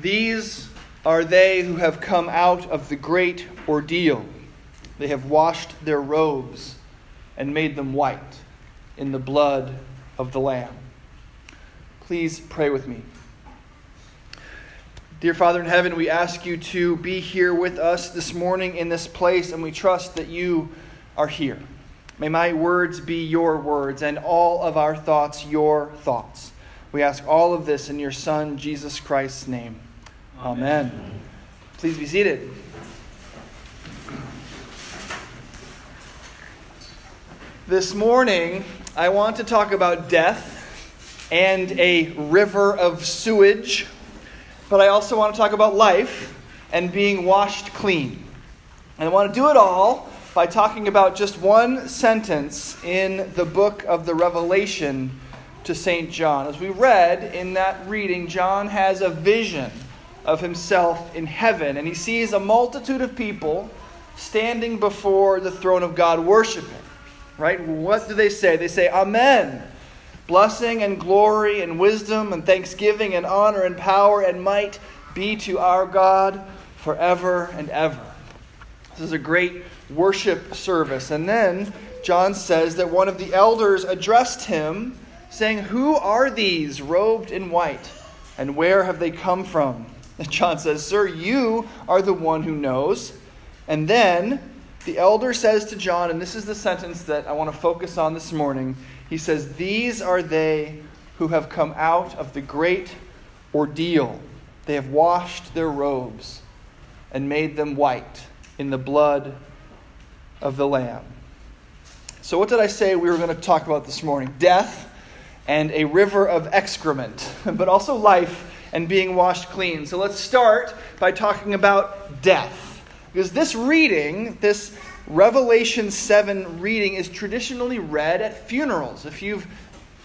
These are they who have come out of the great ordeal. They have washed their robes and made them white in the blood of the Lamb. Please pray with me. Dear Father in heaven, we ask you to be here with us this morning in this place, and we trust that you are here. May my words be your words and all of our thoughts your thoughts. We ask all of this in your Son, Jesus Christ's name. Amen. Please be seated. This morning, I want to talk about death and a river of sewage, but I also want to talk about life and being washed clean. And I want to do it all by talking about just one sentence in the book of the Revelation to St. John. As we read in that reading, John has a vision of himself in heaven, and he sees a multitude of people standing before the throne of God worshiping. Right? What do they say? They say, Amen. Blessing and glory and wisdom and thanksgiving and honor and power and might be to our God forever and ever. This is a great worship service. And then John says that one of the elders addressed him, saying, Who are these robed in white, and where have they come from? And John says, Sir, you are the one who knows. And then the elder says to John, and this is the sentence that I want to focus on this morning. He says, These are they who have come out of the great ordeal. They have washed their robes and made them white in the blood of the Lamb. So what did I say we were going to talk about this morning? Death and a river of excrement, but also life and being washed clean. So let's start by talking about death. Because this reading, this Revelation 7 reading, is traditionally read at funerals. If you've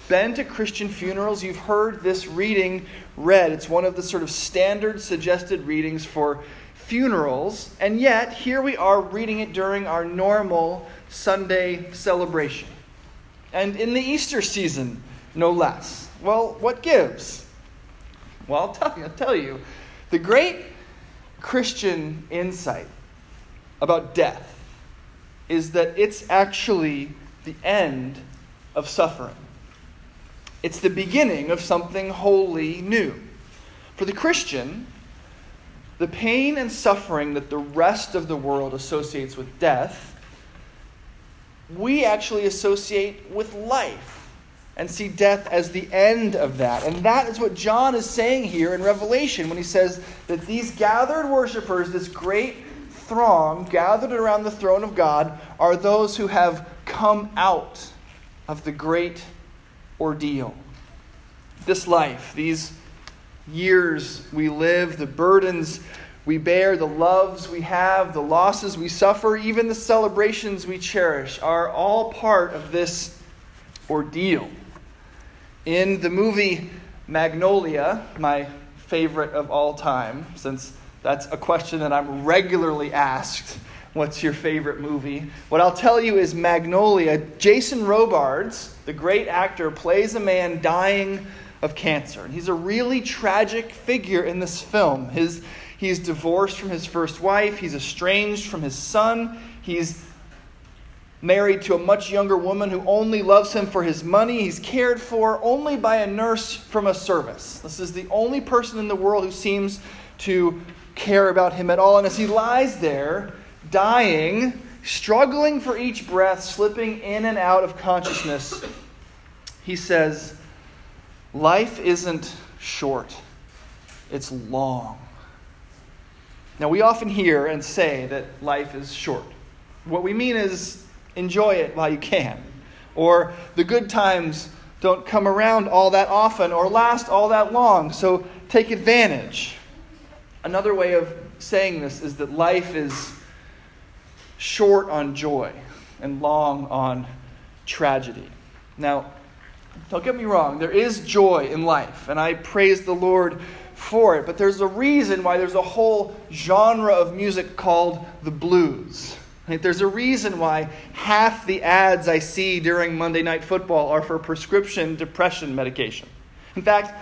been to Christian funerals, you've heard this reading read. It's one of the sort of standard suggested readings for funerals. And yet, here we are reading it during our normal Sunday celebration. And in the Easter season, no less. Well, what gives? Well, I'll tell you. The great Christian insight about death is that it's actually the end of suffering. It's the beginning of something wholly new. For the Christian, the pain and suffering that the rest of the world associates with death, we actually associate with life. And see death as the end of that. And that is what John is saying here in Revelation when he says that these gathered worshipers, this great throng gathered around the throne of God, are those who have come out of the great ordeal. This life, these years we live, the burdens we bear, the loves we have, the losses we suffer, even the celebrations we cherish are all part of this ordeal. In the movie Magnolia, my favorite of all time, since that's a question that I'm regularly asked, what's your favorite movie? What I'll tell you is Magnolia. Jason Robards, the great actor, plays a man dying of cancer. And he's a really tragic figure in this film. He's divorced from his first wife. He's estranged from his son. He's married to a much younger woman who only loves him for his money. He's cared for only by a nurse from a service. This is the only person in the world who seems to care about him at all. And as he lies there, dying, struggling for each breath, slipping in and out of consciousness, he says, "Life isn't short, it's long." Now, we often hear and say that life is short. What we mean is, enjoy it while you can. Or the good times don't come around all that often or last all that long, so take advantage. Another way of saying this is that life is short on joy and long on tragedy. Now, don't get me wrong, there is joy in life, and I praise the Lord for it, but there's a reason why there's a whole genre of music called the blues. There's a reason why half the ads I see during Monday Night Football are for prescription depression medication. In fact,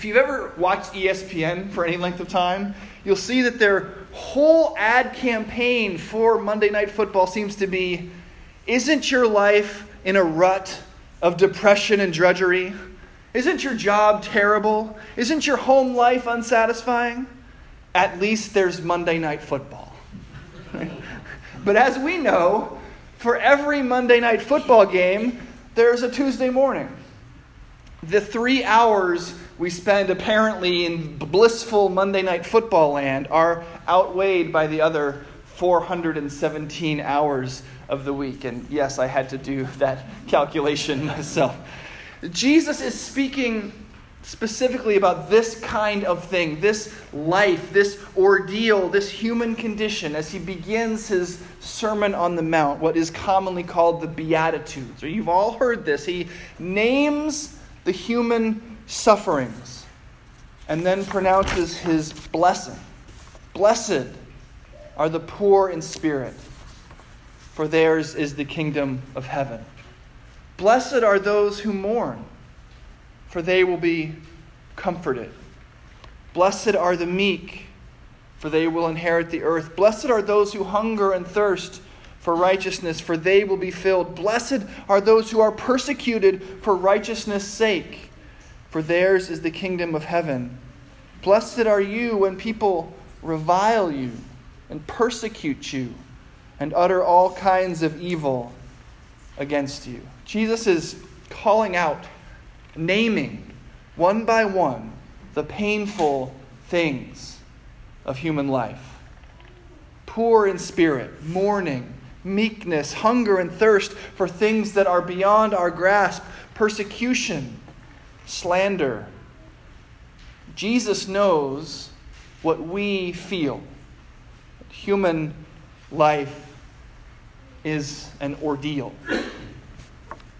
If you've ever watched ESPN for any length of time, you'll see that their whole ad campaign for Monday Night Football seems to be, isn't your life in a rut of depression and drudgery? Isn't your job terrible? Isn't your home life unsatisfying? At least there's Monday Night Football. Right? But as we know, for every Monday Night Football game, there's a Tuesday morning. The 3 hours we spend apparently in blissful Monday Night Football land are outweighed by the other 417 hours of the week. And yes, I had to do that calculation myself. Jesus is speaking specifically about this kind of thing, this life, this ordeal, this human condition, as he begins his Sermon on the Mount, what is commonly called the Beatitudes. You've all heard this. He names the human sufferings and then pronounces his blessing. Blessed are the poor in spirit, for theirs is the kingdom of heaven. Blessed are those who mourn, for they will be comforted. Blessed are the meek, for they will inherit the earth. Blessed are those who hunger and thirst for righteousness, for they will be filled. Blessed are those who are persecuted for righteousness' sake, for theirs is the kingdom of heaven. Blessed are you when people revile you and persecute you and utter all kinds of evil against you. Jesus is calling out, naming one by one the painful things of human life. Poor in spirit, mourning, meekness, hunger and thirst for things that are beyond our grasp, persecution, slander. Jesus knows what we feel. Human life is an ordeal.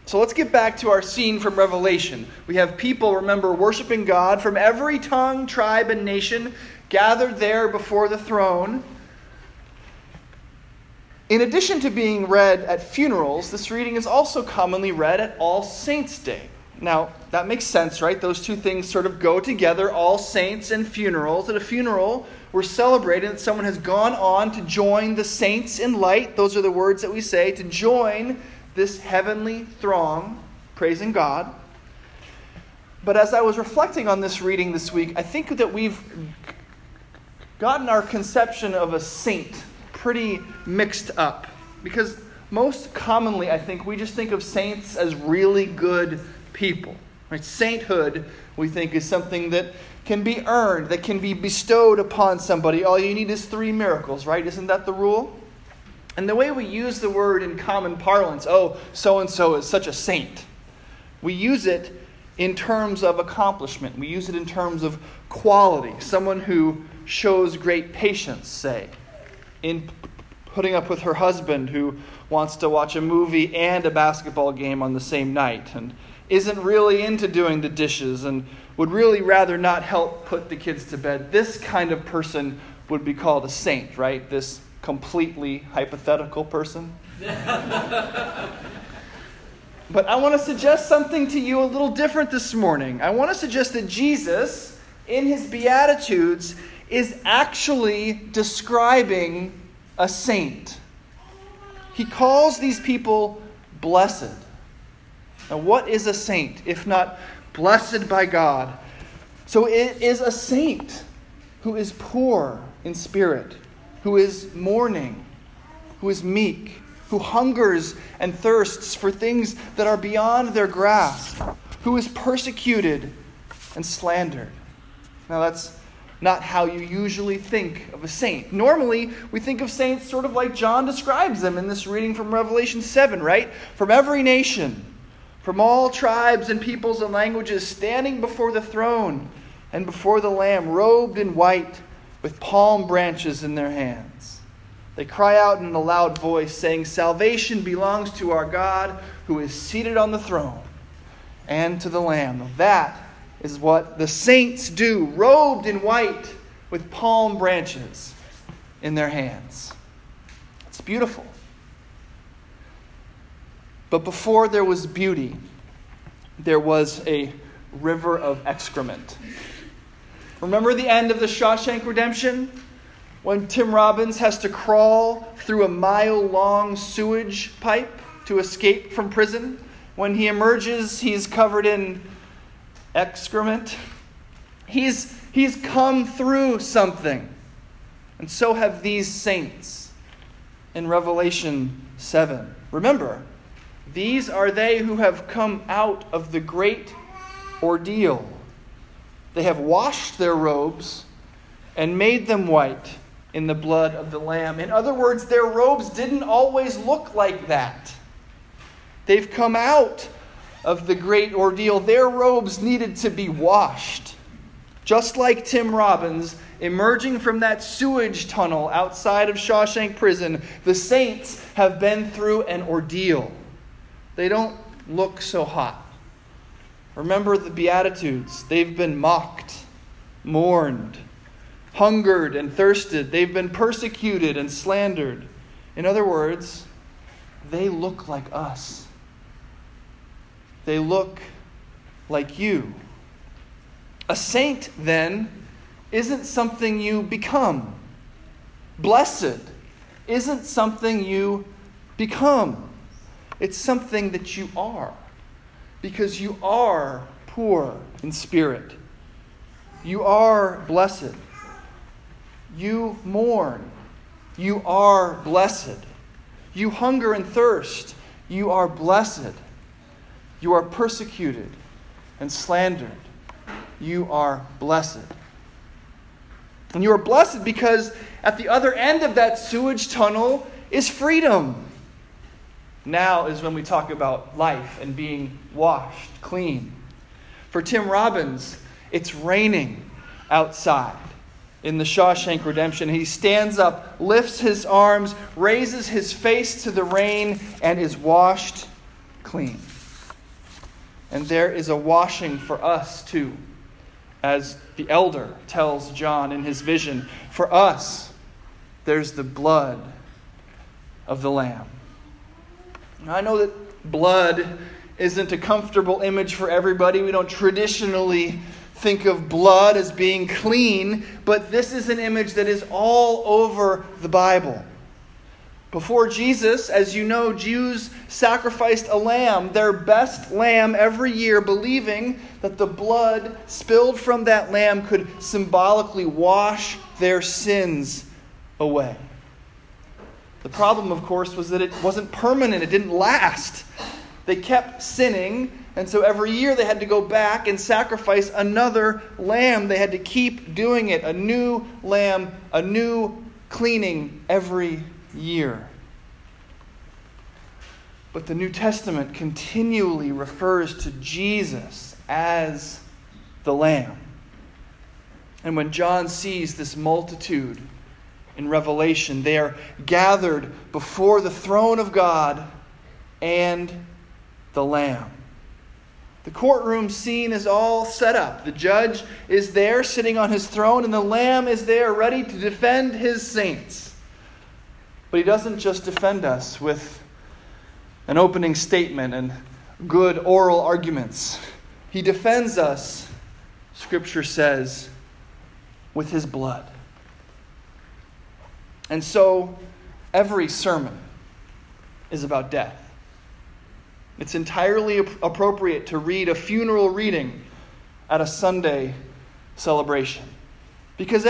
So let's get back to our scene from Revelation. We have people, remember, worshiping God from every tongue, tribe, and nation gathered there before the throne. In addition to being read at funerals, this reading is also commonly read at All Saints' Day. Now, that makes sense, right? Those two things sort of go together, all saints and funerals. At a funeral, we're celebrating that someone has gone on to join the saints in light. Those are the words that we say, to join this heavenly throng, praising God. But as I was reflecting on this reading this week, I think that we've gotten our conception of a saint pretty mixed up. Because most commonly, I think, we just think of saints as really good people. Right? Sainthood, we think, is something that can be earned, that can be bestowed upon somebody. All you need is 3 miracles, right? Isn't that the rule? And the way we use the word in common parlance, oh, so-and-so is such a saint, we use it in terms of accomplishment. We use it in terms of quality. Someone who shows great patience, say, in putting up with her husband who wants to watch a movie and a basketball game on the same night and isn't really into doing the dishes and would really rather not help put the kids to bed. This kind of person would be called a saint, right? This completely hypothetical person. But I want to suggest something to you a little different this morning. I want to suggest that Jesus, in his Beatitudes, is actually describing a saint. He calls these people blessed. Now, what is a saint if not blessed by God? So it is a saint who is poor in spirit, who is mourning, who is meek, who hungers and thirsts for things that are beyond their grasp, who is persecuted and slandered. Now, that's not how you usually think of a saint. Normally, we think of saints sort of like John describes them in this reading from Revelation 7, right? From every nation, from all tribes and peoples and languages, standing before the throne and before the Lamb, robed in white, with palm branches in their hands. They cry out in a loud voice, saying, "Salvation belongs to our God, who is seated on the throne, and to the Lamb." That is what the saints do, robed in white, with palm branches in their hands. It's beautiful. But before there was beauty, there was a river of excrement. Remember the end of the Shawshank Redemption? When Tim Robbins has to crawl through a mile-long sewage pipe to escape from prison? When he emerges, he's covered in excrement. He's come through something. And so have these saints in Revelation 7. Remember, these are they who have come out of the great ordeal. They have washed their robes and made them white in the blood of the Lamb. In other words, their robes didn't always look like that. They've come out of the great ordeal. Their robes needed to be washed. Just like Tim Robbins, emerging from that sewage tunnel outside of Shawshank Prison, the saints have been through an ordeal. They don't look so hot. Remember the Beatitudes. They've been mocked, mourned, hungered and thirsted. They've been persecuted and slandered. In other words, they look like us. They look like you. A saint, then, isn't something you become. Blessed isn't something you become. It's something that you are, because you are poor in spirit. You are blessed. You mourn. You are blessed. You hunger and thirst. You are blessed. You are persecuted and slandered. You are blessed. And you are blessed because at the other end of that sewage tunnel is freedom. Now is when we talk about life and being washed clean. For Tim Robbins, it's raining outside. In the Shawshank Redemption, he stands up, lifts his arms, raises his face to the rain, and is washed clean. And there is a washing for us too, as the elder tells John in his vision. For us, there's the blood of the Lamb. Now, I know that blood isn't a comfortable image for everybody. We don't traditionally think of blood as being clean, but this is an image that is all over the Bible. Before Jesus, as you know, Jews sacrificed a lamb, their best lamb every year, believing that the blood spilled from that lamb could symbolically wash their sins away. The problem, of course, was that it wasn't permanent. It didn't last. They kept sinning. And so every year they had to go back and sacrifice another lamb. They had to keep doing it. A new lamb, a new cleaning every year. But the New Testament continually refers to Jesus as the Lamb. And when John sees this multitude in Revelation, they are gathered before the throne of God and the Lamb. The courtroom scene is all set up. The judge is there sitting on his throne, and the Lamb is there ready to defend his saints. But he doesn't just defend us with an opening statement and good oral arguments. He defends us, Scripture says, with his blood. And so every sermon is about death. It's entirely appropriate to read a funeral reading at a Sunday celebration. Because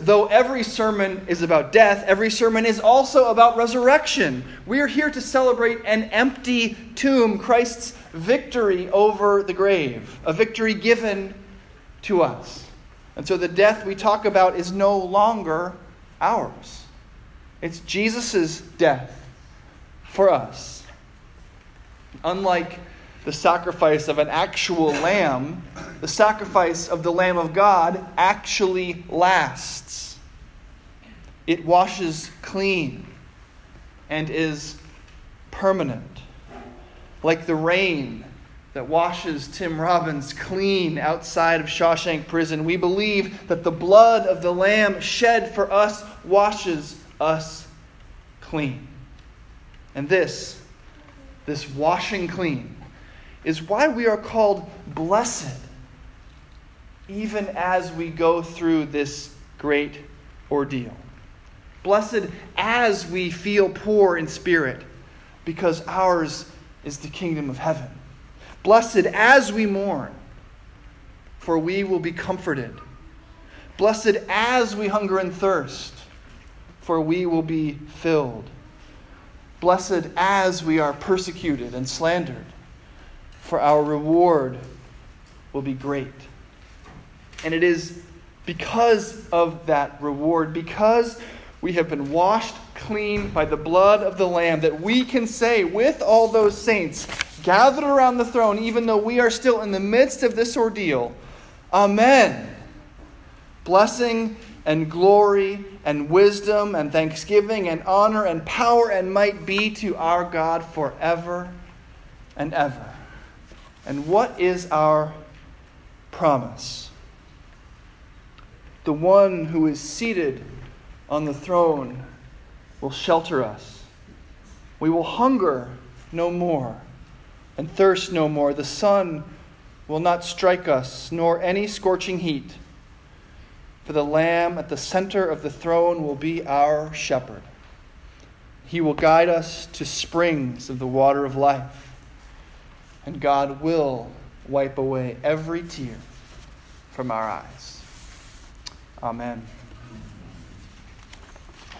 though every sermon is about death, every sermon is also about resurrection. We are here to celebrate an empty tomb, Christ's victory over the grave, a victory given to us. And so the death we talk about is no longer ours. It's Jesus' death for us. Unlike the sacrifice of an actual lamb, the sacrifice of the Lamb of God actually lasts. It washes clean and is permanent. Like the rain that washes Tim Robbins clean outside of Shawshank Prison, we believe that the blood of the Lamb shed for us washes us clean. And this washing clean is why we are called blessed, even as we go through this great ordeal. Blessed as we feel poor in spirit, because ours is the kingdom of heaven. Blessed as we mourn, for we will be comforted. Blessed as we hunger and thirst, for we will be filled. Blessed as we are persecuted and slandered, for our reward will be great. And it is because of that reward, because we have been washed clean by the blood of the Lamb, that we can say with all those saints gathered around the throne, even though we are still in the midst of this ordeal, Amen. Blessing and glory and wisdom and thanksgiving and honor and power and might be to our God forever and ever. And what is our promise? The one who is seated on the throne will shelter us. We will hunger no more and thirst no more. The sun will not strike us, nor any scorching heat. For the Lamb at the center of the throne will be our shepherd. He will guide us to springs of the water of life. And God will wipe away every tear from our eyes. Amen.